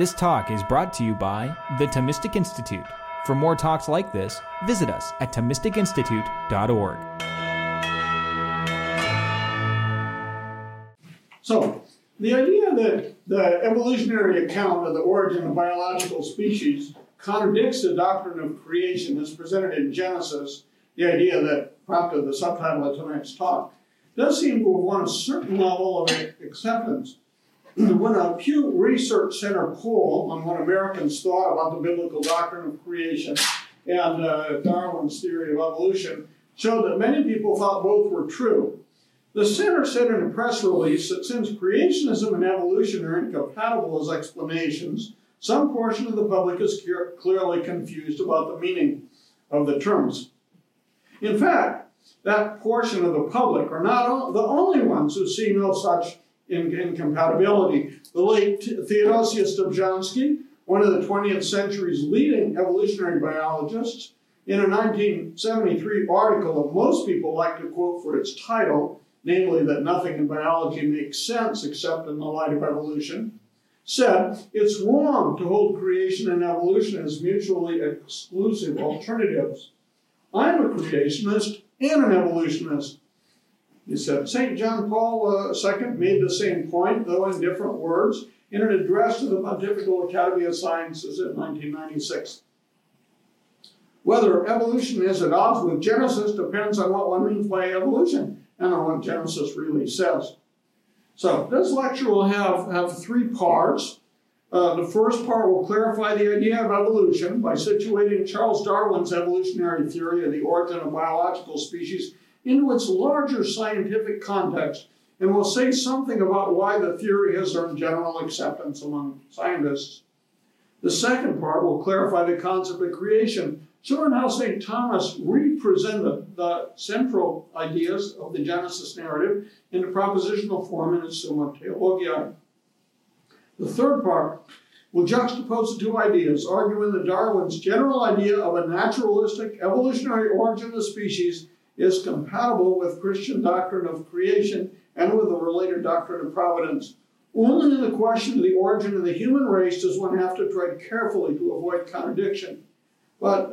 This talk is brought to you by the Thomistic Institute. For more talks like this, visit us at thomisticinstitute.org. So, the idea that the evolutionary account of the origin of biological species contradicts the doctrine of creation as presented in Genesis, the idea that prompted the subtitle of tonight's talk, does seem to have won a certain level of acceptance. When a Pew Research Center poll on what Americans thought about the biblical doctrine of creation and Darwin's theory of evolution showed that many people thought both were true. The center said in a press release that since creationism and evolution are incompatible as explanations, some portion of the public is clearly confused about the meaning of the terms. In fact, that portion of the public are not the only ones who see no such incompatibility. The late Theodosius Dobzhansky, one of the 20th century's leading evolutionary biologists, in a 1973 article that most people like to quote for its title, namely that nothing in biology makes sense except in the light of evolution, said it's wrong to hold creation and evolution as mutually exclusive alternatives. I'm a creationist and an evolutionist, he said. St. John Paul II made the same point, though in different words, in an address to the Pontifical Academy of Sciences in 1996. Whether evolution is at odds with Genesis depends on what one means by evolution and on what Genesis really says. So this lecture will have three parts. The first part will clarify the idea of evolution by situating Charles Darwin's evolutionary theory of the origin of biological species into its larger scientific context, and will say something about why the theory has earned general acceptance among scientists. The second part will clarify the concept of creation, showing how St. Thomas represented the central ideas of the Genesis narrative in a propositional form in his Summa Theologiae. The third part will juxtapose the two ideas, arguing that Darwin's general idea of a naturalistic evolutionary origin of the species is compatible with Christian doctrine of creation and with the related doctrine of providence. Only in the question of the origin of the human race does one have to tread carefully to avoid contradiction. But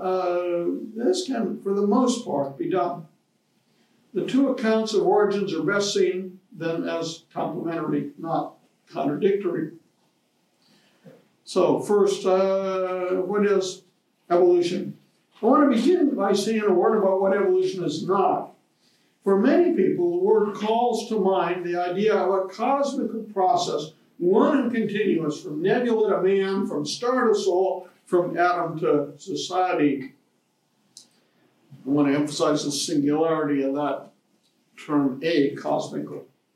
this can, for the most part, be done. The two accounts of origins are best seen then as complementary, not contradictory. So first, what is evolution? I want to begin by saying a word about what evolution is not. For many people, the word calls to mind the idea of a cosmic process, one and continuous, from nebula to man, from star to soul, from atom to society. I want to emphasize the singularity of that term, a cosmic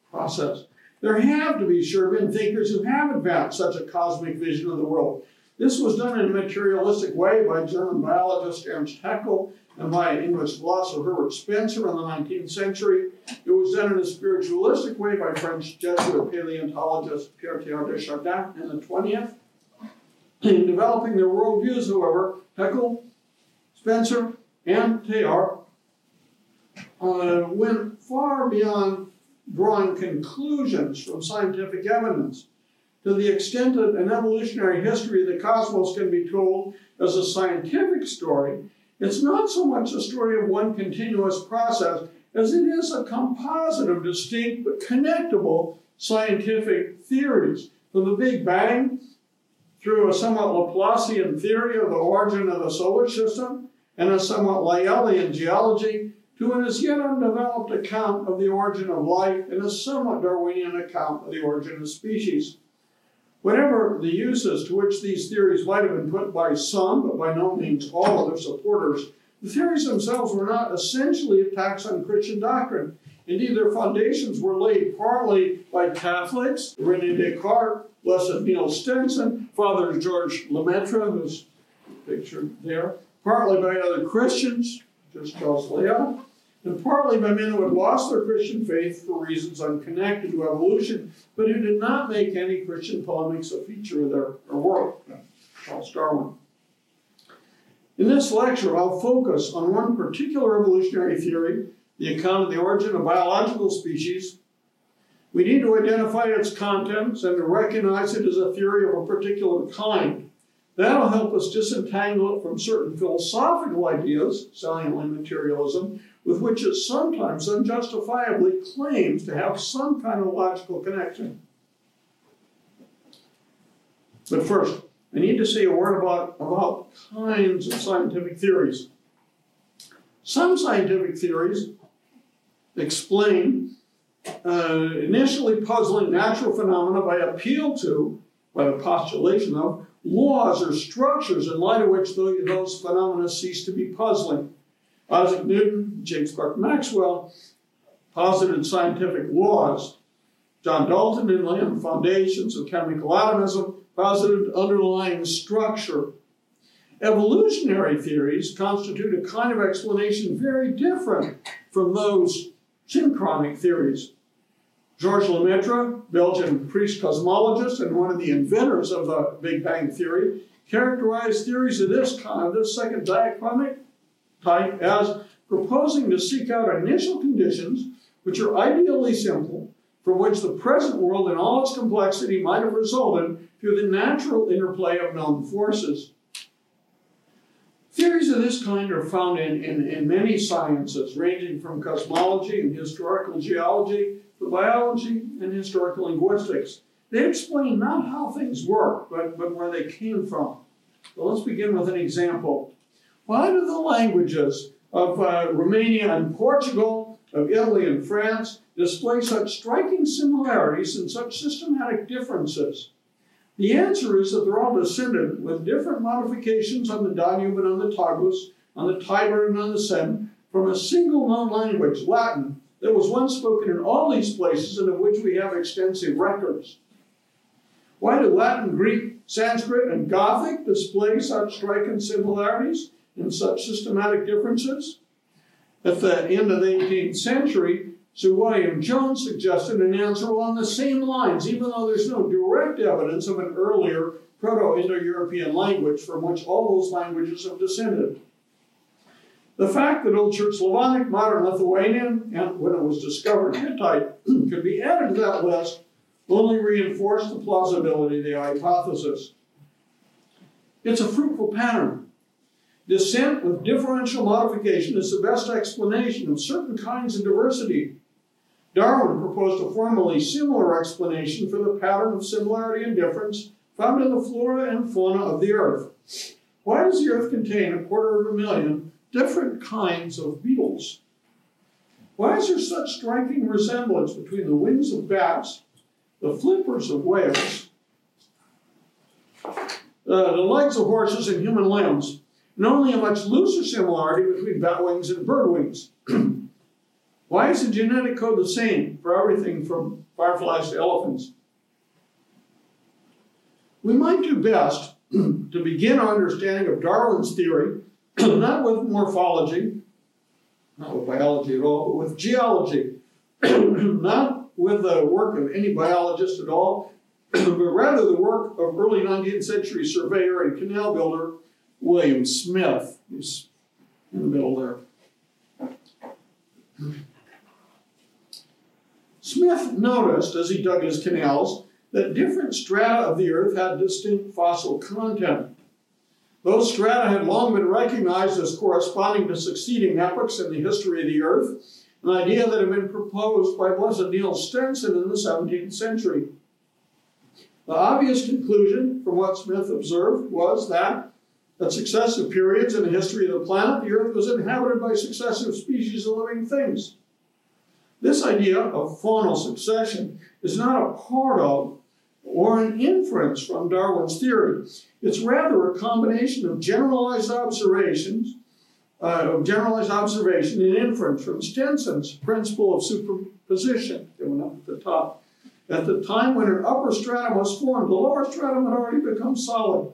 process. There have, to be sure, been thinkers who have advanced such a cosmic vision of the world. This was done in a materialistic way by German biologist Ernst Haeckel and by English philosopher Herbert Spencer in the 19th century. It was done in a spiritualistic way by French Jesuit paleontologist Pierre Teilhard de Chardin in the 20th. In developing their worldviews, however, Haeckel, Spencer, and Teilhard went far beyond drawing conclusions from scientific evidence. To the extent that an evolutionary history of the cosmos can be told as a scientific story, it's not so much a story of one continuous process as it is a composite of distinct but connectable scientific theories. From the Big Bang, through a somewhat Laplacian theory of the origin of the solar system, and a somewhat Lyellian geology, to an as yet undeveloped account of the origin of life, and a somewhat Darwinian account of the origin of species. Whatever the uses to which these theories might have been put by some, but by no means all of their supporters, the theories themselves were not essentially attacks on Christian doctrine. Indeed, their foundations were laid partly by Catholics, René Descartes, Blessed Niels Stensen, Father George Lemaitre, who's pictured there, partly by other Christians, just Charles Lyell, and partly by men who had lost their Christian faith for reasons unconnected to evolution, but who did not make any Christian polemics a feature of their work, Charles Darwin. In this lecture, I'll focus on one particular evolutionary theory, the account of the origin of biological species, We need to identify its contents and to recognize it as a theory of a particular kind. That'll help us disentangle it from certain philosophical ideas, saliently materialism, with which it sometimes unjustifiably claims to have some kind of logical connection. But first, I need to say a word about kinds of scientific theories. Some scientific theories explain initially puzzling natural phenomena by appeal to, by the postulation of, laws or structures in light of which those phenomena cease to be puzzling. Isaac Newton, James Clerk Maxwell posited scientific laws. John Dalton and Lamb, foundations of chemical atomism, posited underlying structure. Evolutionary theories constitute a kind of explanation very different from those synchronic theories. Georges Lemaitre, Belgian priest cosmologist and one of the inventors of the Big Bang Theory, characterized theories of this kind, of this second diachronic type, as proposing to seek out initial conditions which are ideally simple, from which the present world in all its complexity might have resulted through the natural interplay of known forces. Theories of this kind are found in many sciences, ranging from cosmology and historical geology to biology and historical linguistics. They explain not how things work, but where they came from. So let's begin with an example. Why do the languages of Romania and Portugal, of Italy and France, display such striking similarities and such systematic differences? The answer is that they're all descended, with different modifications on the Danube and on the Tagus, on the Tiber and on the Seine, from a single known language, Latin, that was once spoken in all these places and of which we have extensive records. Why do Latin, Greek, Sanskrit, and Gothic display such striking similarities and such systematic differences? At the end of the 18th century, Sir William Jones suggested an answer along the same lines, even though there's no direct evidence of an earlier Proto-Indo-European language from which all those languages have descended. The fact that Old Church Slavonic, modern Lithuanian, and when it was discovered Hittite, could be added to that list only reinforced the plausibility of the hypothesis. It's a fruitful pattern. Descent with differential modification is the best explanation of certain kinds of diversity. Darwin proposed a formally similar explanation for the pattern of similarity and difference found in the flora and fauna of the Earth. Why does the Earth contain 250,000 different kinds of beetles? Why is there such striking resemblance between the wings of bats, the flippers of whales, the legs of horses, and human limbs, and only a much looser similarity between bat wings and bird wings? Why is the genetic code the same for everything from fireflies to elephants? We might do best to begin our understanding of Darwin's theory not with morphology, not with biology at all, but with geology. Not with the work of any biologist at all, but rather the work of early 19th century surveyor and canal builder William Smith. He's in the middle there. Smith noticed, as he dug his canals, that different strata of the Earth had distinct fossil content. Those strata had long been recognized as corresponding to succeeding epochs in the history of the Earth, an idea that had been proposed by Blessed Niels Stensen in the 17th century. The obvious conclusion from what Smith observed was that at successive periods in the history of the planet, the Earth was inhabited by successive species of living things. This idea of faunal succession is not a part of or an inference from Darwin's theory. It's rather a combination of generalized observation and inference from Stenson's principle of superposition. They went up at the top. At the time when an upper stratum was formed, the lower stratum had already become solid.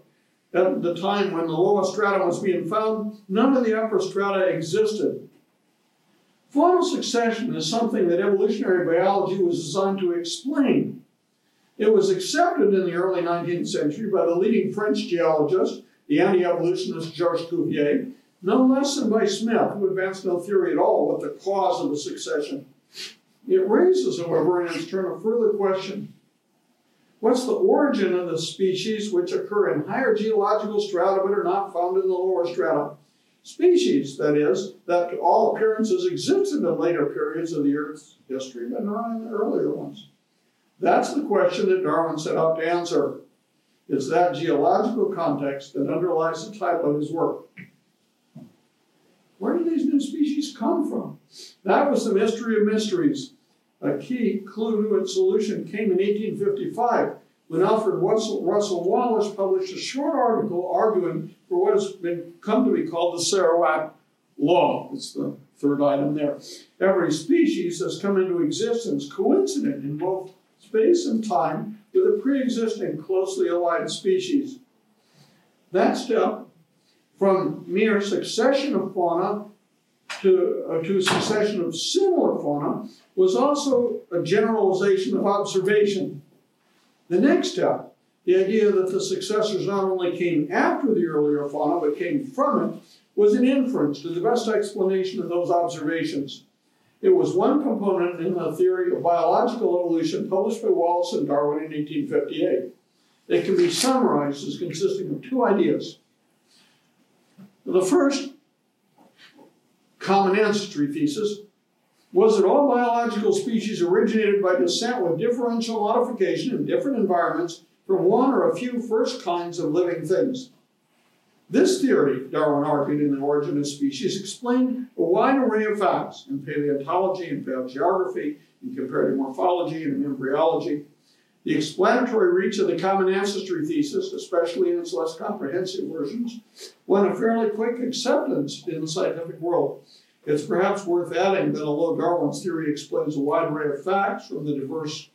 At the time when the lower stratum was being found, none of the upper strata existed. Faunal succession is something that evolutionary biology was designed to explain. It was accepted in the early 19th century by the leading French geologist, the anti-evolutionist Georges Cuvier, no less than by Smith, who advanced no theory at all about the cause of the succession. It raises, however, in its turn a further question. What's the origin of the species which occur in higher geological strata but are not found in the lower strata? Species, that is, that to all appearances existed in later periods of the Earth's history but not in the earlier ones. That's the question that Darwin set out to answer. It's that geological context that underlies the title of his work. Where do these new species come from? That was the mystery of mysteries. A key clue to its solution came in 1855 when Alfred Russel Wallace published a short article arguing for what has come to be called the Sarawak Law. It's the third item there. Every species has come into existence coincident in both space and time with a pre-existing closely allied species. That step from mere succession of fauna to succession of similar fauna was also a generalization of observation. The next step, the idea that the successors not only came after the earlier fauna but came from it, was an inference to the best explanation of those observations. It was one component in the theory of biological evolution published by Wallace and Darwin in 1858. It can be summarized as consisting of two ideas. The first common ancestry thesis was that all biological species originated by descent with differential modification in different environments from one or a few first kinds of living things. This theory, Darwin argued in The Origin of Species, explained a wide array of facts in paleontology and paleogeography, in comparative morphology and in embryology. The explanatory reach of the common ancestry thesis, especially in its less comprehensive versions, won a fairly quick acceptance in the scientific world. It's perhaps worth adding that although Darwin's theory explains a wide array of facts from the diverse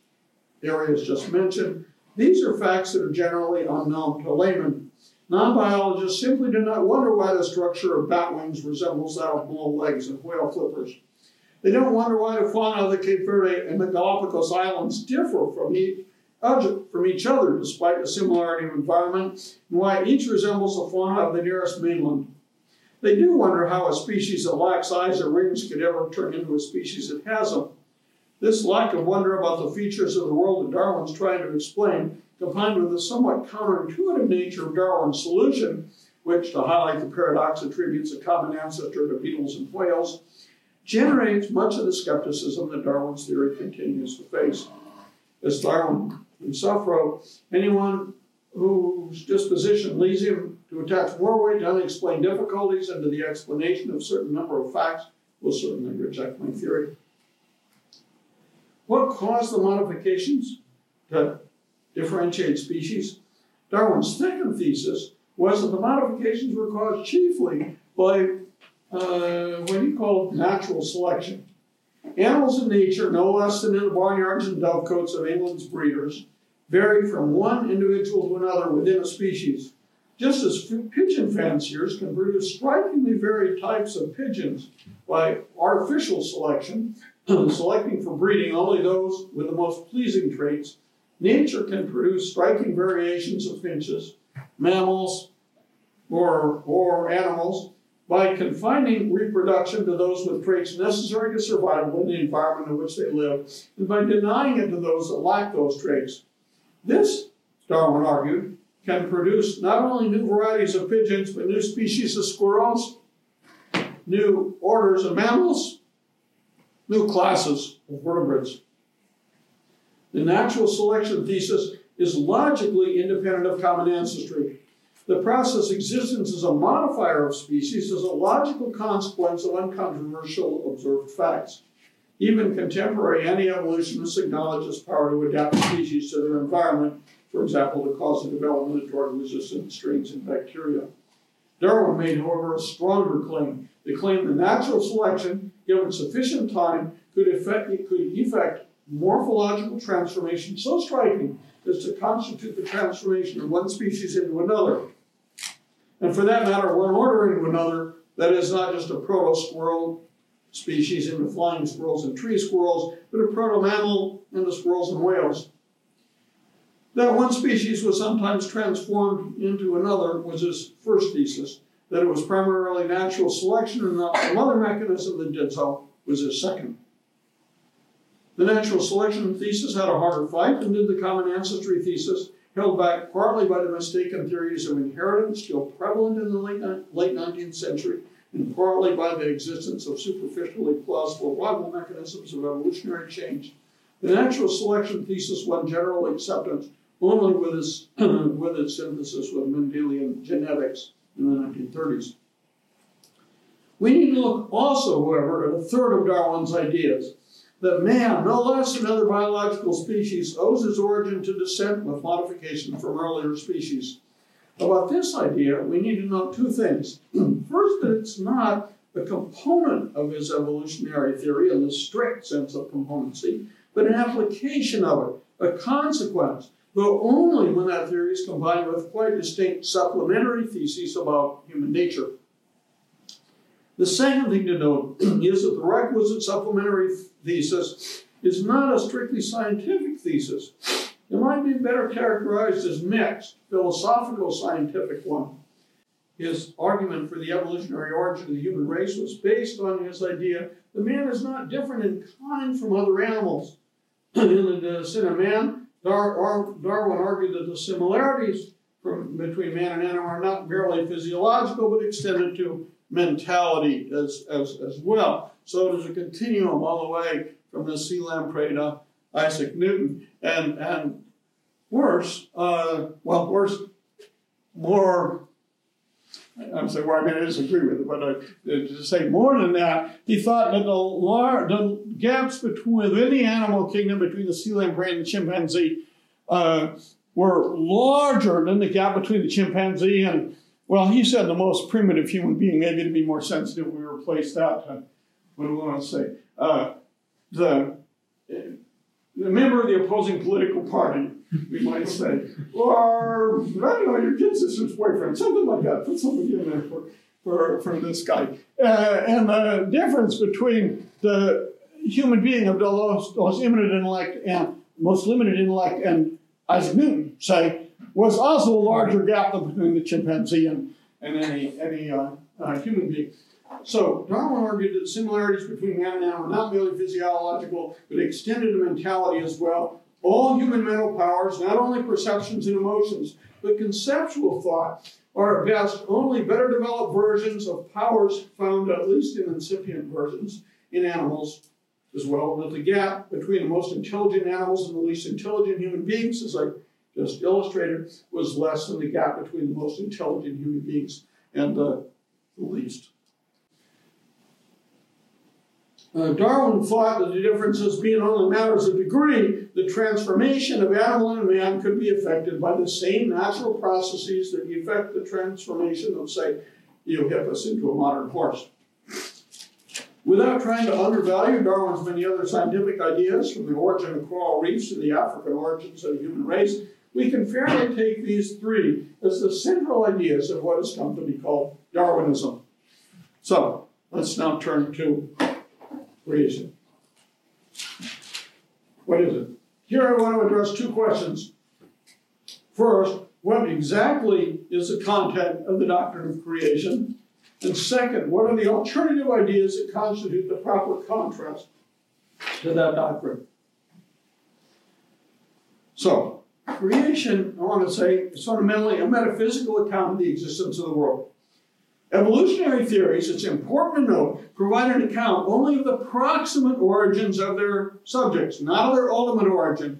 areas just mentioned, these are facts that are generally unknown to laymen. Non-biologists simply do not wonder why the structure of bat wings resembles that of bull legs and whale flippers. They don't wonder why the fauna of the Cape Verde and the Galapagos Islands differ from each other despite the similarity of environment, and why each resembles the fauna of the nearest mainland. They do wonder how a species that lacks eyes or rings could ever turn into a species that has them. This lack of wonder about the features of the world that Darwin's trying to explain, combined with the somewhat counterintuitive nature of Darwin's solution, which, to highlight the paradox, attributes a common ancestor to beetles and whales, generates much of the skepticism that Darwin's theory continues to face. As Darwin himself wrote, anyone whose disposition leads him to attach more weight to unexplained difficulties and to the explanation of a certain number of facts will certainly reject my theory. What caused the modifications to differentiate species? Darwin's second thesis was that the modifications were caused chiefly by what he called natural selection. Animals in nature, no less than in the barnyards and dovecotes of England's breeders, vary from one individual to another within a species. Just as pigeon fanciers can produce strikingly varied types of pigeons by artificial selection, selecting for breeding only those with the most pleasing traits, nature can produce striking variations of finches, mammals, or animals, by confining reproduction to those with traits necessary to survival in the environment in which they live, and by denying it to those that lack those traits. This, Darwin argued, can produce not only new varieties of pigeons, but new species of squirrels, new orders of mammals, new classes of vertebrates. The natural selection thesis is logically independent of common ancestry. The process existence as a modifier of species is a logical consequence of uncontroversial observed facts. Even contemporary anti-evolutionists acknowledge this power to adapt species to their environment, for example, to cause the development of drug-resistant strains in bacteria. Darwin made, however, a stronger claim, the claim that natural selection, given sufficient time, could effect morphological transformation so striking as to constitute the transformation of one species into another. And for that matter, one order into another, that is not just a proto-squirrel species into flying squirrels and tree squirrels, but a proto-mammal into squirrels and whales. That one species was sometimes transformed into another was his first thesis. That it was primarily natural selection and not some other mechanism that did so was his second. The natural selection thesis had a harder fight than did the common ancestry thesis, held back partly by the mistaken theories of inheritance still prevalent in the late 19th century, and partly by the existence of superficially plausible rival mechanisms of evolutionary change. The natural selection thesis won general acceptance only with its synthesis with Mendelian genetics in the 1930s. We need to look also, however, at a third of Darwin's ideas, that man, no less than other biological species, owes his origin to descent with modification from earlier species. About this idea, we need to note two things. First, that it's not a component of his evolutionary theory in the strict sense of componency, but an application of it, a consequence, though only when that theory is combined with quite distinct supplementary theses about human nature. The second thing to note is that the requisite supplementary thesis is not a strictly scientific thesis. It might be better characterized as mixed, philosophical scientific one. His argument for the evolutionary origin of the human race was based on his idea that man is not different in kind from other animals. In the Descent of Man, Darwin argued that the similarities between man and animal are not merely physiological, but extended to mentality as well. So it is a continuum all the way from the sea lamprey to Isaac Newton, and worse, I disagree with it, but to say more than that, he thought that the gaps within the animal kingdom between the sea lamprey and the chimpanzee were larger than the gap between the chimpanzee and, well, he said the most primitive human being. Maybe to be more sensitive, we replace that to, what do we want to say? The member of the opposing political party, we might say, or, I don't know, your kid sister's boyfriend, something like that. Put somebody in there for this guy. And the difference between the human being of the most limited intellect and Isaac Newton, say, was also a larger gap between the chimpanzee and any human being. So Darwin argued that similarities between man and animal are not merely physiological, but extended to mentality as well. All human mental powers, not only perceptions and emotions, but conceptual thought, are at best only better developed versions of powers found, at least in incipient versions, in animals as well. That the gap between the most intelligent animals and the least intelligent human beings, as I just illustrated, was less than the gap between the most intelligent human beings and the least. Darwin thought that the differences being only matters of degree, the transformation of animal and man could be affected by the same natural processes that affect the transformation of, say, Eohippus into a modern horse. Without trying to undervalue Darwin's many other scientific ideas, from the origin of coral reefs to the African origins of the human race, we can fairly take these three as the central ideas of what has come to be called Darwinism. So, let's now turn to creation. What is it? Here I want to address two questions. First, what exactly is the content of the doctrine of creation? And second, what are the alternative ideas that constitute the proper contrast to that doctrine? So, creation, I want to say, is fundamentally a metaphysical account of the existence of the world. Evolutionary theories, it's important to note, provide an account only of the proximate origins of their subjects, not of their ultimate origin.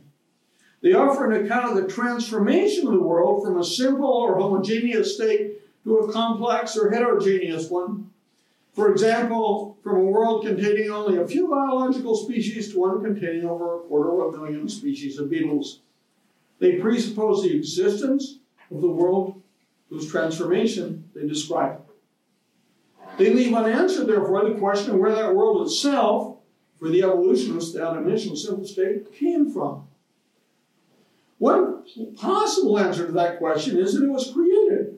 They offer an account of the transformation of the world from a simple or homogeneous state to a complex or heterogeneous one. For example, from a world containing only a few biological species to one containing over 250,000 species of beetles. They presuppose the existence of the world whose transformation they describe. They leave unanswered, therefore, the question of where that world itself, for the evolutionist, that initial simple state, came from. One possible answer to that question is that it was created.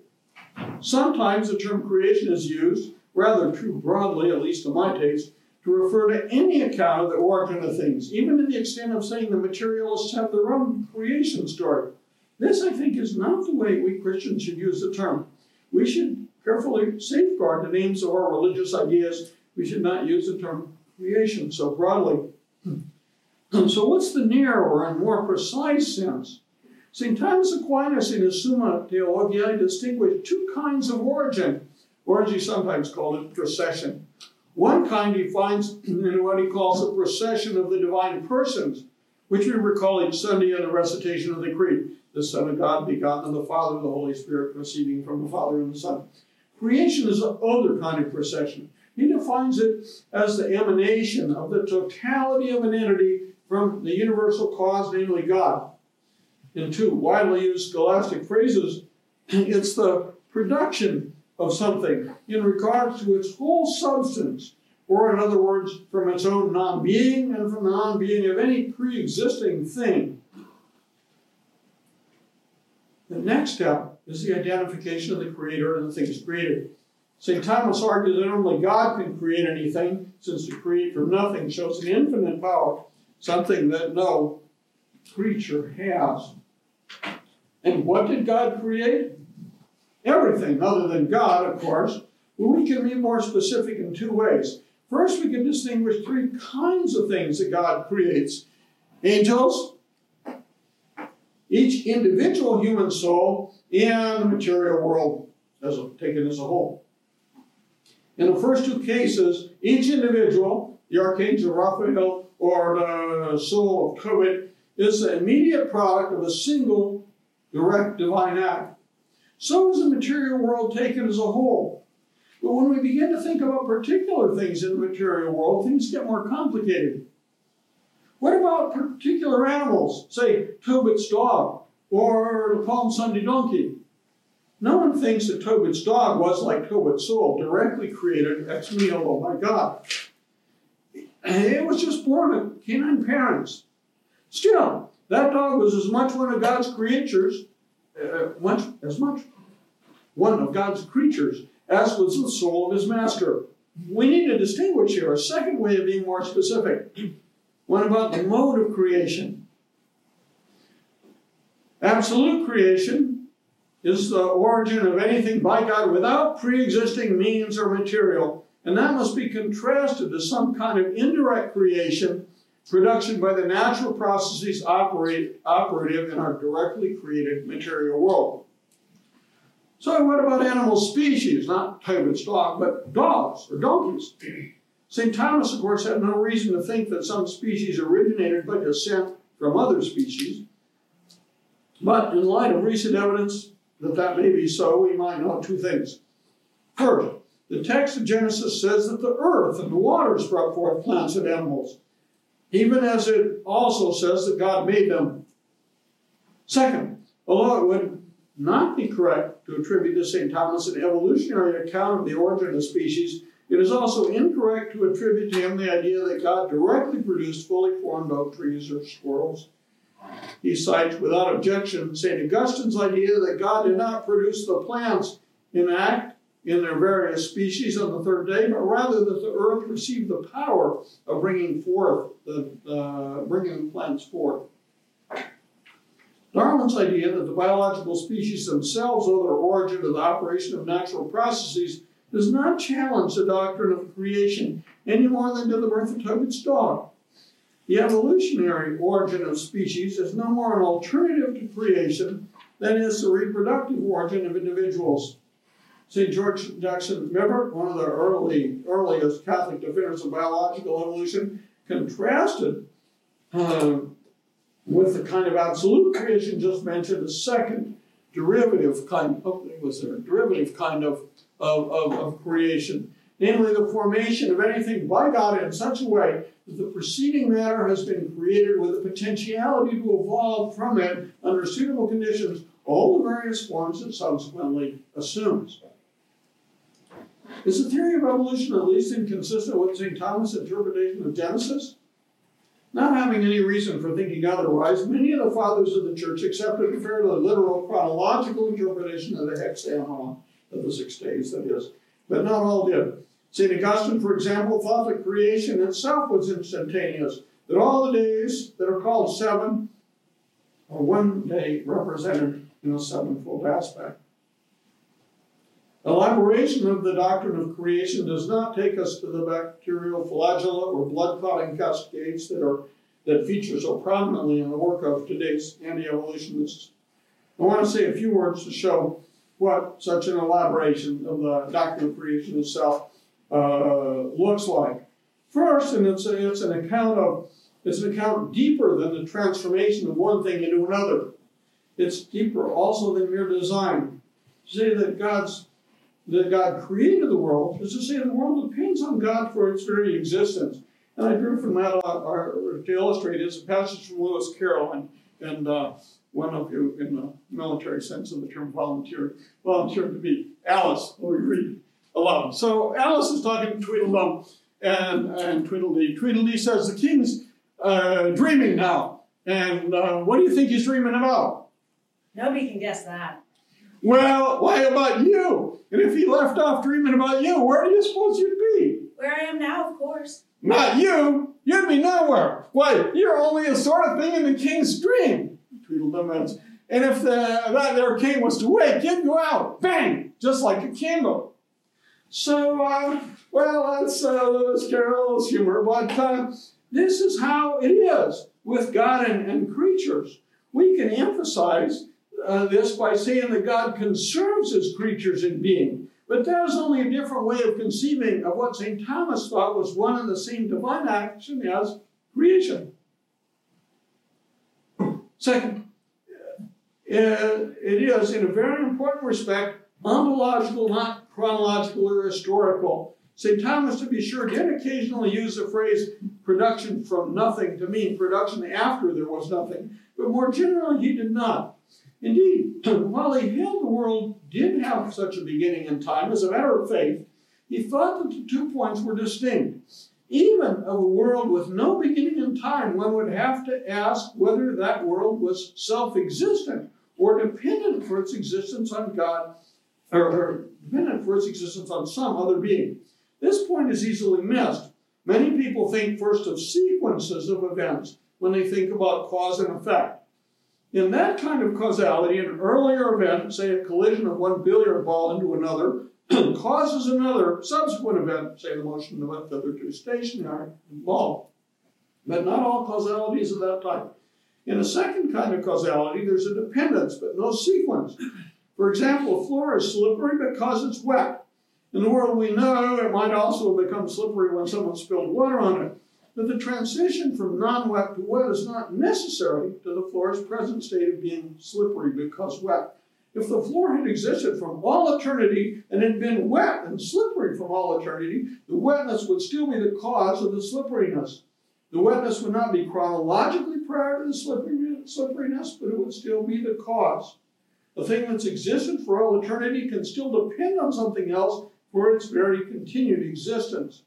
Sometimes the term creation is used, rather too broadly, at least to my taste, to refer to any account of the origin of things, even to the extent of saying the materialists have their own creation story. This, I think, is not the way we Christians should use the term. We should carefully safeguard the names of our religious ideas. We should not use the term creation so broadly. So what's the narrower and more precise sense? St. Thomas Aquinas in his Summa Theologiae distinguished two kinds of origin. Orgy sometimes called it procession. One kind he finds in what he calls the procession of the divine persons, which we recall each Sunday in the recitation of the Creed, the Son of God, begotten of the Father, the Holy Spirit, proceeding from the Father and the Son. Creation is an other kind of procession. He defines it as the emanation of the totality of an entity from the universal cause, namely God. In two widely used scholastic phrases, it's the production of something in regard to its whole substance, or in other words, from its own non-being and from the non-being of any pre-existing thing. The next step is the identification of the creator and the things created. St. Thomas argued that only God can create anything, since to create from nothing shows an infinite power, something that no creature has. And what did God create? Everything other than God, of course. But we can be more specific in two ways. First, we can distinguish three kinds of things that God creates. Angels, each individual human soul, and the material world as taken as a whole. In the first two cases, each individual, the Archangel Raphael or the soul of Tobit, is the immediate product of a single direct divine act. So is the material world taken as a whole. But when we begin to think about particular things in the material world, things get more complicated. What about particular animals, say Tobit's dog or the Palm Sunday donkey? No one thinks that Tobit's dog was, like Tobit's soul, directly created ex nihilo by God. It was just born of canine parents. Still, that dog was as much one of God's creatures as was the soul of his master. We need to distinguish here a second way of being more specific. What about the mode of creation? Absolute creation is the origin of anything by God without pre-existing means or material, and that must be contrasted to some kind of indirect creation, production by the natural processes operative in our directly created material world. So what about animal species? Not Tobit's dog, but dogs or donkeys. St. Thomas, of course, had no reason to think that some species originated by descent from other species. But in light of recent evidence that that may be so, we might know two things. First, the text of Genesis says that the earth and the waters brought forth plants and animals, even as it also says that God made them. Second, although it would not be correct to attribute to St. Thomas an evolutionary account of the origin of species, it is also incorrect to attribute to him the idea that God directly produced fully formed oak trees or squirrels. He cites without objection St. Augustine's idea that God did not produce the plants in act in their various species on the third day, but rather that the earth received the power of bringing forth bringing plants forth. Darwin's idea that the biological species themselves owe their origin to the operation of natural processes does not challenge the doctrine of creation any more than did the birth of Tobit's dog. The evolutionary origin of species is no more an alternative to creation than is the reproductive origin of individuals. St. George Jackson Mivart, one of the earliest Catholic defenders of biological evolution, contrasted with the kind of absolute creation just mentioned, the second derivative kind. Derivative kind of creation, namely the formation of anything by God in such a way that the preceding matter has been created with the potentiality to evolve from it under suitable conditions all the various forms it subsequently assumes. Is the theory of evolution at least inconsistent with St. Thomas' interpretation of Genesis? Not having any reason for thinking otherwise, many of the fathers of the church accepted a fairly literal chronological interpretation of the hexameron of the 6 days, that is, but not all did. St. Augustine, for example, thought that creation itself was instantaneous, that all the days that are called 7 are one day represented in a sevenfold aspect. Elaboration of the doctrine of creation does not take us to the bacterial flagella or blood-clotting cascades that are that features so prominently in the work of today's anti-evolutionists. I want to say a few words to show what such an elaboration of the doctrine of creation itself looks like. First, and it's an account deeper than the transformation of one thing into another. It's deeper also than mere design. To say that God created the world is to say the world depends on God for its very existence. And I drew from that to illustrate is a passage from Lewis Carroll, and one of you in the military sense of the term volunteered to be Alice, who we read aloud. So Alice is talking to Tweedledum and Tweedledee. Tweedledee says, the king's dreaming now. And what do you think he's dreaming about? Nobody can guess that. Well, why about you? And if he left off dreaming about you, where do you suppose you'd be? Where I am now, of course. Not you. You'd be nowhere. Why, you're only a sort of thing in the king's dream. Tweedledum adds, and if that there king was to wake, you'd go out, bang, just like a candle. So, well, that's Lewis Carroll's humor, but this is how it is with God and creatures. We can emphasize this by saying that God conserves his creatures in being. But that is only a different way of conceiving of what St. Thomas thought was one and the same divine action as creation. Second, it is, in a very important respect, ontological, not chronological or historical. St. Thomas, to be sure, did occasionally use the phrase production from nothing to mean production after there was nothing. But more generally, he did not. Indeed, while he held the world did have such a beginning in time, as a matter of faith, he thought that the two points were distinct. Even of a world with no beginning in time, one would have to ask whether that world was self-existent or dependent for its existence on God, or dependent for its existence on some other being. This point is easily missed. Many people think first of sequences of events when they think about cause and effect. In that kind of causality, an earlier event, say a collision of one billiard ball into another, causes another subsequent event, say the motion of a feather to a stationary ball. But not all causality is of that type. In a second kind of causality, there's a dependence, but no sequence. For example, a floor is slippery because it's wet. In the world we know, it might also become slippery when someone spilled water on it. But the transition from non-wet to wet is not necessary to the floor's present state of being slippery because wet. If the floor had existed from all eternity and had been wet and slippery from all eternity, the wetness would still be the cause of the slipperiness. The wetness would not be chronologically prior to the slipperiness, but it would still be the cause. A thing that's existed for all eternity can still depend on something else for its very continued existence.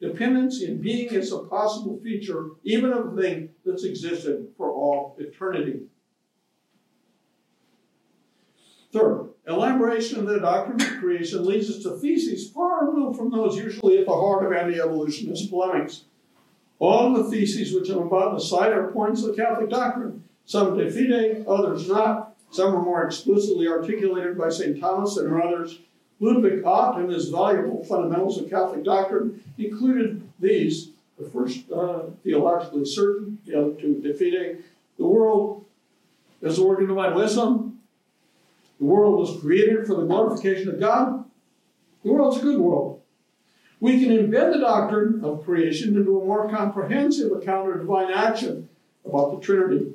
Dependence in being is a possible feature, even of a thing that's existed for all eternity. Third, elaboration of the doctrine of creation leads us to theses far removed from those usually at the heart of anti-evolutionist polemics. All the theses which I'm about to cite are points of Catholic doctrine, some de fide, others not. Some are more explicitly articulated by St. Thomas than others. Ludwig Ott, in his valuable Fundamentals of Catholic Doctrine, included these, the first theologically certain, the other two de fide. The world is ordered by wisdom. The world was created for the glorification of God. The world's a good world. We can embed the doctrine of creation into a more comprehensive account of divine action about the Trinity.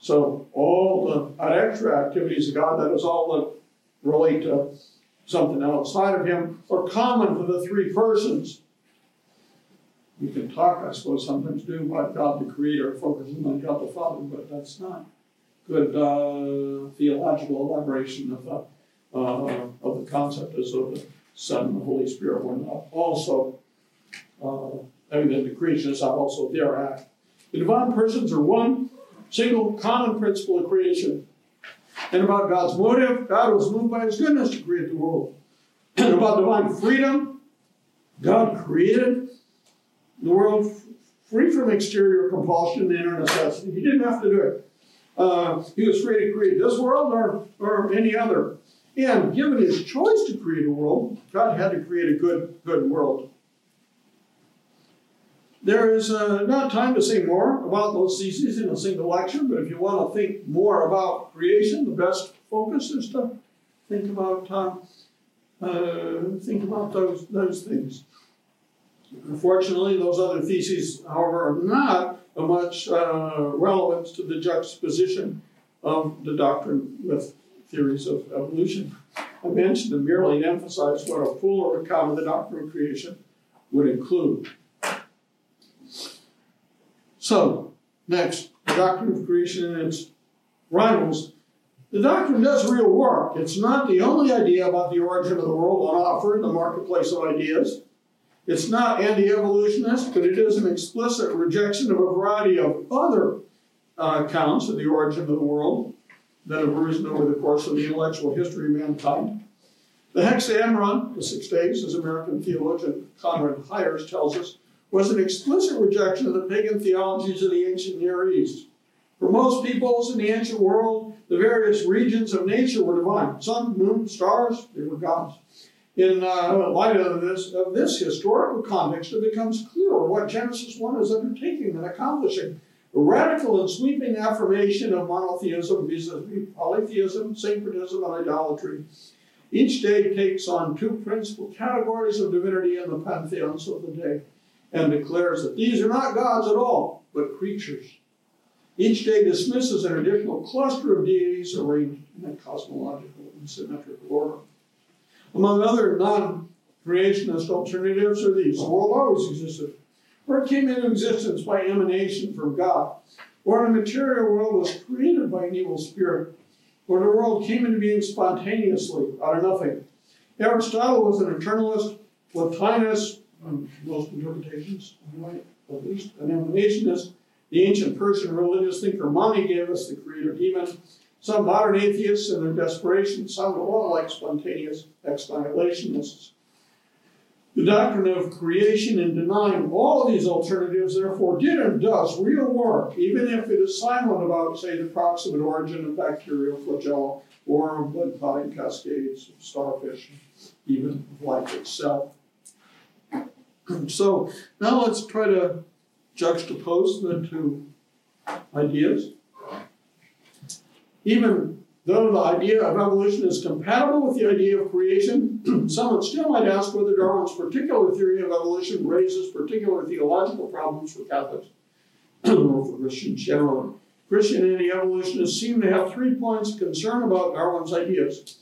So all the extra activities of God, that is all that relate to something outside of him, are common to the three persons. We can talk, I suppose, sometimes do about God the Creator, focusing on God the Father, but that's not good theological elaboration of the concept as though the Son and the Holy Spirit were not also, the creation is not also their act. The divine persons are one single common principle of creation. And about God's motive, God was moved by his goodness to create the world. And about divine freedom, God created the world free from exterior compulsion and inner necessity. He didn't have to do it. He was free to create this world or any other. And given his choice to create a world, God had to create a good world. There is not time to say more about those theses in a single lecture, but if you want to think more about creation, the best focus is to think about those things. Unfortunately, those other theses, however, are not of much relevance to the juxtaposition of the doctrine with theories of evolution. I mentioned them merely to emphasize what a fuller account of the doctrine of creation would include. So, next, the doctrine of creation and its rivals. The doctrine does real work. It's not the only idea about the origin of the world on offer in the marketplace of ideas. It's not anti-evolutionist, but it is an explicit rejection of a variety of other accounts of the origin of the world that have arisen over the course of the intellectual history of mankind. The hexameron, the 6 days, as American theologian Conrad Hyers tells us, was an explicit rejection of the pagan theologies of the ancient Near East. For most peoples in the ancient world, the various regions of nature were divine. Sun, moon, stars, they were gods. In light of this historical context, it becomes clearer what Genesis 1 is undertaking and accomplishing. A radical and sweeping affirmation of monotheism vis-a-vis polytheism, syncretism, and idolatry. Each day takes on two principal categories of divinity in the pantheons of the day and declares that these are not gods at all, but creatures. Each day dismisses an additional cluster of deities arranged in a cosmological and symmetrical order. Among other non-creationist alternatives are these. The world always existed, or it came into existence by emanation from God, or the material world was created by an evil spirit, or the world came into being spontaneously out of nothing. Aristotle was an eternalist, Plotinus, most interpretations, at least, an emanationist. The ancient Persian religious thinker Mani gave us the creator demon. Some modern atheists, in their desperation, sound a lot like spontaneous exannihilationists. The doctrine of creation and denying all these alternatives, therefore, did and does real work, even if it is silent about, say, the proximate origin of bacterial flagella or blood clotting cascades of starfish, even of life itself. So now let's try to juxtapose the two ideas. Even though the idea of evolution is compatible with the idea of creation, someone still might ask whether Darwin's particular theory of evolution raises particular theological problems for Catholics or for Christians generally. Christianity evolutionists seem to have 3 points of concern about Darwin's ideas.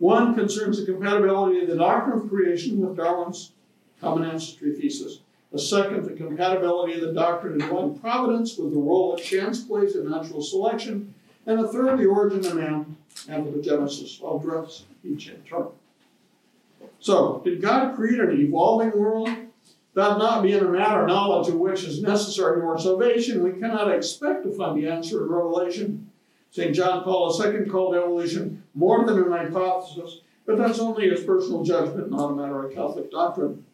One concerns the compatibility of the doctrine of creation with Darwin's common ancestry thesis. A second, the compatibility of the doctrine of divine providence with the role that chance plays in natural selection. And a third, the origin of man, anthropogenesis. I'll address each in turn. So, did God create an evolving world? That not being a matter of knowledge of which is necessary to our salvation, we cannot expect to find the answer in Revelation. St. John Paul II called evolution more than an hypothesis, but that's only his personal judgment, not a matter of Catholic doctrine.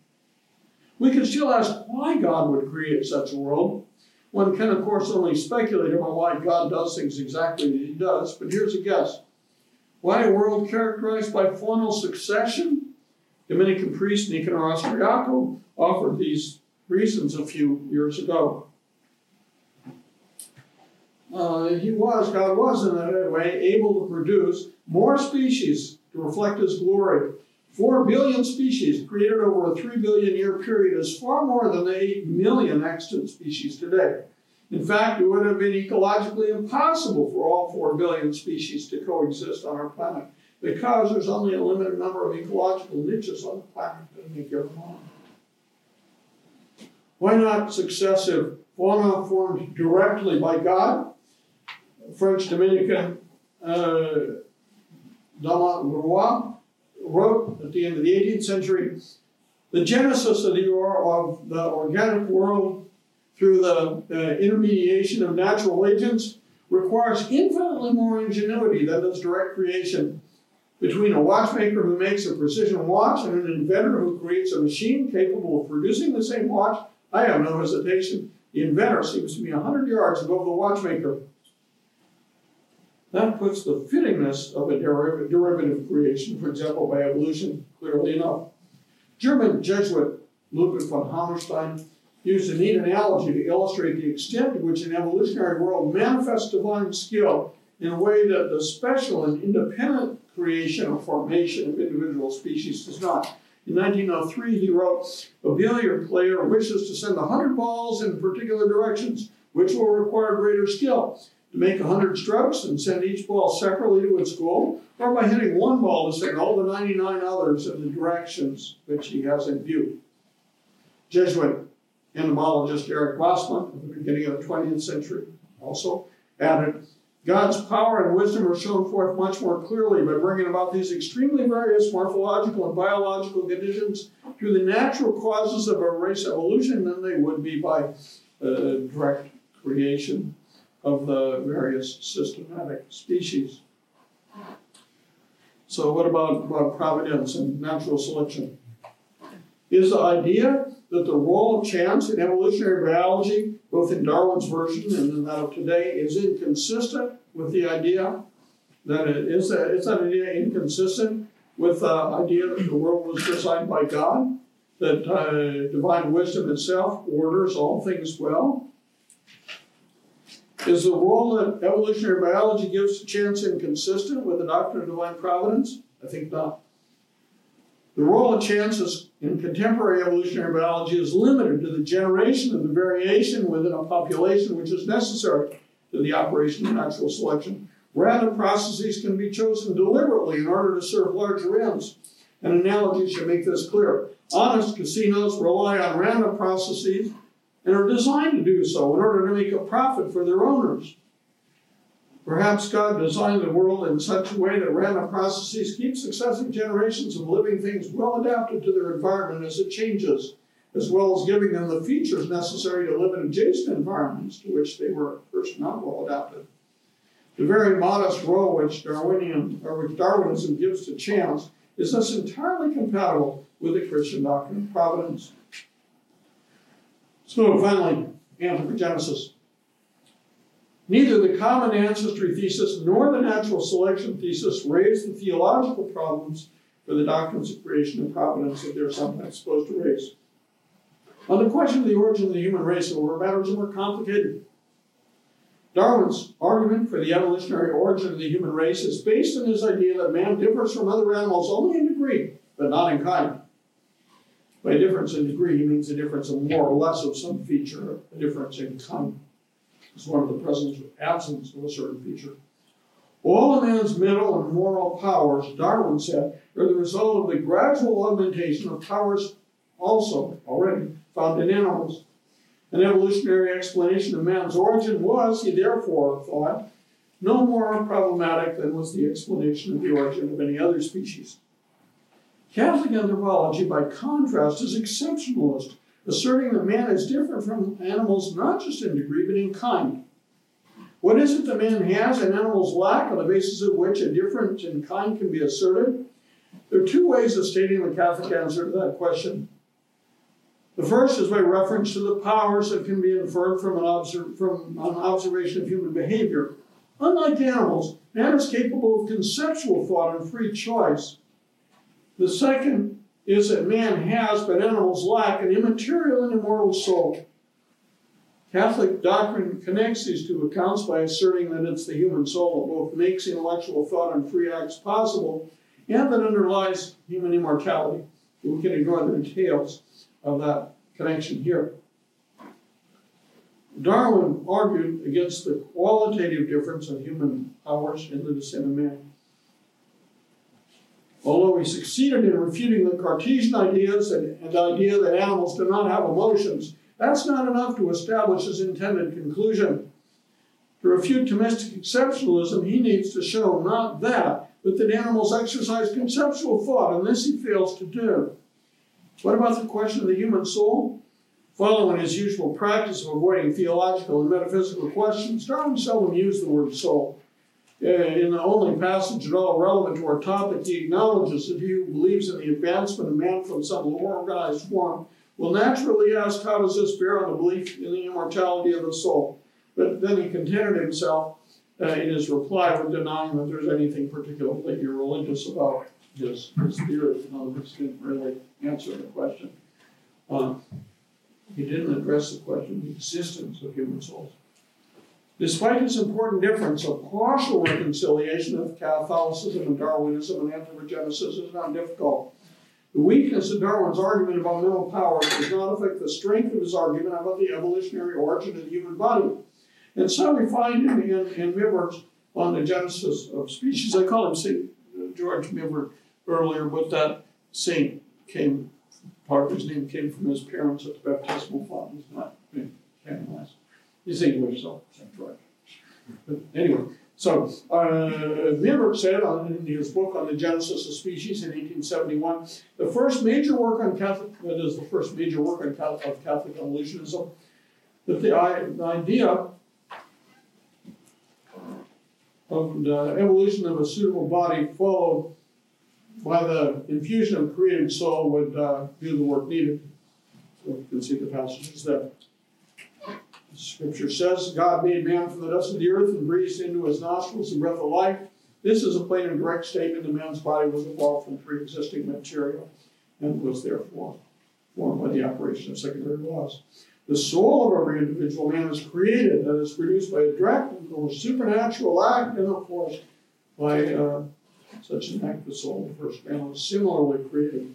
We can still ask why God would create such a world. One can, of course, only speculate about why God does things exactly as he does, but here's a guess. Why a world characterized by faunal succession? Dominican priest Nicanor Ostriaco offered these reasons a few years ago. God was, in that way, able to produce more species to reflect his glory. 4 billion species created over a 3 billion year period is far more than the 8 million extant species today. In fact, it would have been ecologically impossible for all 4 billion species to coexist on our planet because there's only a limited number of ecological niches on the planet at any given moment. Why not successive fauna formed directly by God? French Dominican Damien Leroy wrote at the end of the 18th century, the genesis of the organic world through the intermediation of natural agents requires infinitely more ingenuity than does direct creation. Between a watchmaker who makes a precision watch and an inventor who creates a machine capable of producing the same watch, I have no hesitation. The inventor seems to be 100 yards above the watchmaker. That puts the fittingness of a derivative creation, for example, by evolution, clearly enough. German Jesuit Ludwig von Hammerstein used a neat analogy to illustrate the extent to which an evolutionary world manifests divine skill in a way that the special and independent creation or formation of individual species does not. In 1903, he wrote, a billiard player wishes to send 100 balls in particular directions, which will require greater skill. To make 100 strokes and send each ball separately to its goal, or by hitting one ball to send all the 99 others in the directions which he has in view. Jesuit entomologist Eric Wasserman, at the beginning of the 20th century, also added, God's power and wisdom are shown forth much more clearly by bringing about these extremely various morphological and biological conditions through the natural causes of a race evolution than they would be by direct creation of the various systematic species. So what about providence and natural selection? Is the idea that the role of chance in evolutionary biology, both in Darwin's version and in that of today, is inconsistent with the idea that that the world was designed by God, that divine wisdom itself orders all things well? Is the role that evolutionary biology gives to chance inconsistent with the doctrine of divine providence? I think not. The role of chances in contemporary evolutionary biology is limited to the generation of the variation within a population which is necessary to the operation of natural selection. Rather, processes can be chosen deliberately in order to serve larger ends. An analogy should make this clear. Honest casinos rely on random processes and are designed to do so in order to make a profit for their owners. Perhaps God designed the world in such a way that random processes keep successive generations of living things well adapted to their environment as it changes, as well as giving them the features necessary to live in adjacent environments to which they were at first not well adapted. The very modest role which Darwinism gives to chance is thus entirely compatible with the Christian doctrine of providence. So finally, anthropogenesis. Neither the common ancestry thesis nor the natural selection thesis raise the theological problems for the doctrines of creation and providence that they're sometimes supposed to raise. On the question of the origin of the human race, however, matters are more complicated. Darwin's argument for the evolutionary origin of the human race is based on his idea that man differs from other animals only in degree, but not in kind. By difference in degree, he means a difference in more or less of some feature, a difference in kind. It's one of the presence or absence of a certain feature. All of man's mental and moral powers, Darwin said, are the result of the gradual augmentation of powers also already found in animals. An evolutionary explanation of man's origin was, he therefore thought, no more problematic than was the explanation of the origin of any other species. Catholic anthropology, by contrast, is exceptionalist, asserting that man is different from animals not just in degree, but in kind. What is it that man has and animals lack, on the basis of which a difference in kind can be asserted? There are two ways of stating the Catholic answer to that question. The first is by reference to the powers that can be inferred from an observation of human behavior. Unlike animals, man is capable of conceptual thought and free choice. The second is that man has, but animals lack, an immaterial and immortal soul. Catholic doctrine connects these two accounts by asserting that it's the human soul that both makes intellectual thought and free acts possible, and that underlies human immortality. We can ignore the details of that connection here. Darwin argued against the qualitative difference of human powers in the descent of man. Although he succeeded in refuting the Cartesian ideas and the idea that animals do not have emotions, that's not enough to establish his intended conclusion. To refute Thomistic exceptionalism, he needs to show not that, but that animals exercise conceptual thought, and this he fails to do. What about the question of the human soul? Following his usual practice of avoiding theological and metaphysical questions, Darwin seldom used the word soul. In the only passage at all relevant to our topic, he acknowledges that he who believes in the advancement of man from some lower organized form will naturally ask, how does this bear on the belief in the immortality of the soul? But then he contented himself in his reply with denying that there's anything particularly irreligious about his theory. No, this didn't really answer the question. he didn't address the question of the existence of human souls. Despite his important difference, a partial reconciliation of Catholicism and Darwinism and anthropogenesis is not difficult. The weakness of Darwin's argument about mental power does not affect the strength of his argument about the evolutionary origin of the human body. And so we find him in Mivart's on the genesis of species. I call him St. George Mivart earlier, but that saint came, part of his name came from his parents at the baptismal font. He's not been canonized. He's English, so St. George. But anyway, so Mivart said in his book on the genesis of species in 1871, the first major work on Catholic, that is the first major work on Catholic evolutionism, that the idea of the evolution of a suitable body followed by the infusion of created soul would do the work needed. So you can see the passages there. Scripture says, God made man from the dust of the earth and breathed into his nostrils the breath of life. This is a plain and direct statement that man's body was evolved from pre-existing material and was therefore formed by the operation of secondary laws. The soul of every individual man is created, that is produced by a direct or supernatural act, and of course, by such an act, the soul of the first man was similarly created.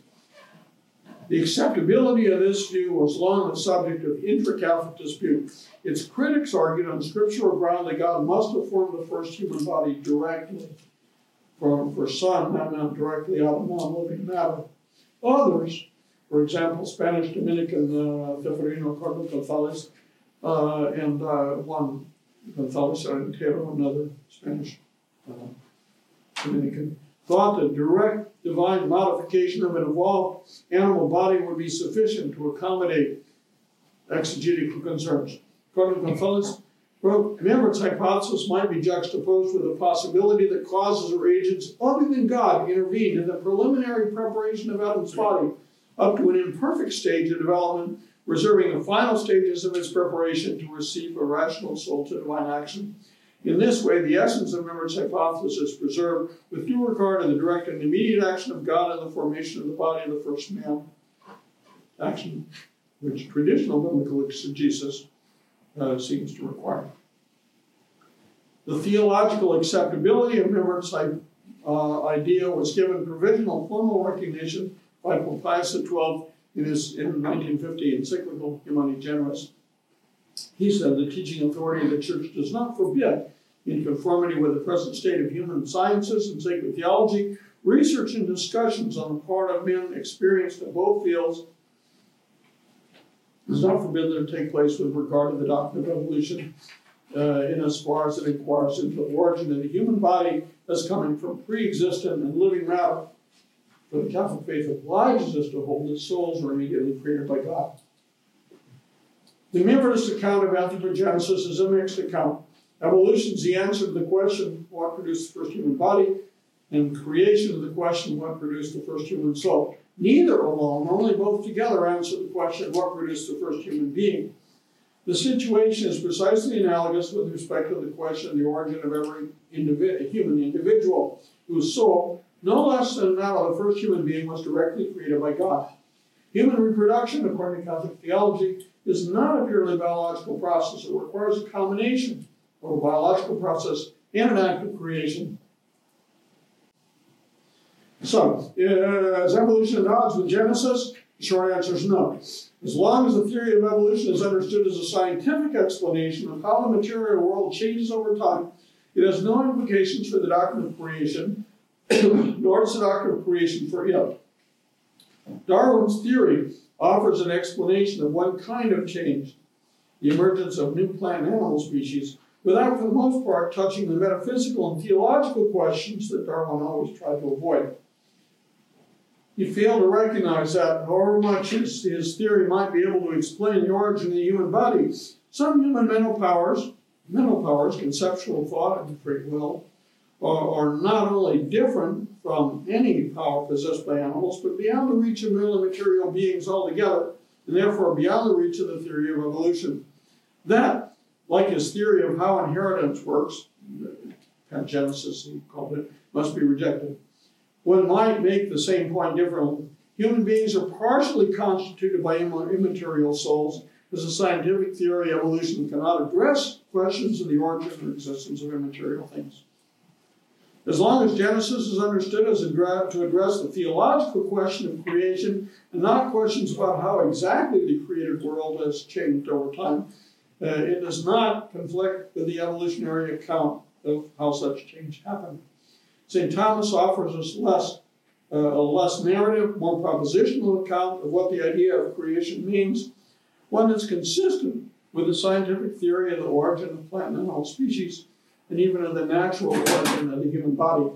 The acceptability of this view was long the subject of intra-Catholic dispute. Its critics argued on scriptural ground that God must have formed the first human body directly from for son, that meant directly out of non-living matter. Others, for example, Spanish Dominican Teferino Cordo Gonzalez and Juan Gonzalez Arentero, another Spanish Dominican, thought that direct divine modification of an evolved animal body would be sufficient to accommodate exegetical concerns. Cordo Gonzalez wrote, Remembrance hypothesis might be juxtaposed with the possibility that causes or agents other than God intervened in the preliminary preparation of Adam's body up to an imperfect stage of development, reserving the final stages of its preparation to receive a rational soul to divine action. In this way, the essence of Remembrance hypothesis is preserved with due regard to the direct and immediate action of God in the formation of the body of the first man, action which traditional biblical exegesis seems to require. The theological acceptability of Remembrance's idea was given provisional formal recognition by Pope Pius XII in his 1950 encyclical Humani Generis. He said the teaching authority of the Church does not forbid, in conformity with the present state of human sciences and sacred theology, research and discussions on the part of men experienced in both fields. It does not forbid them to take place with regard to the doctrine of evolution, in as far as it inquires into the origin of the human body as coming from pre-existent and living matter. For the Catholic faith obliges us to hold that souls are immediately created by God. The Mivartist account of anthropogenesis is a mixed account. Evolution is the answer to the question, what produced the first human body? And creation is the question, what produced the first human soul? Neither alone, only both together answer the question, what produced the first human being? The situation is precisely analogous with respect to the question of the origin of every human individual whose soul, no less than that of the first human being, was directly created by God. Human reproduction, according to Catholic theology, is not a purely biological process. It requires a combination of a biological process and an act of creation. So, is evolution at odds with Genesis? The short answer is no. As long as the theory of evolution is understood as a scientific explanation of how the material world changes over time, it has no implications for the doctrine of creation, nor is the doctrine of creation for it. Darwin's theory offers an explanation of one kind of change, the emergence of new plant and animal species, without for the most part touching the metaphysical and theological questions that Darwin always tried to avoid. He failed to recognize that, however much his theory might be able to explain the origin of the human body, some human mental powers, conceptual thought and free will, are not only different from any power possessed by animals, but beyond the reach of merely material beings altogether, and therefore beyond the reach of the theory of evolution. That, like his theory of how inheritance works, pangenesis he called it, must be rejected. One might make the same point different, Human beings are partially constituted by immaterial souls, as a scientific theory of evolution cannot address questions of the origin or existence of immaterial things. As long as Genesis is understood as to address the theological question of creation and not questions about how exactly the created world has changed over time, it does not conflict with the evolutionary account of how such change happened. St. Thomas offers us a less narrative, more propositional account of what the idea of creation means, one that's consistent with the scientific theory of the origin of plant and animal species, and even of the natural origin of the human body.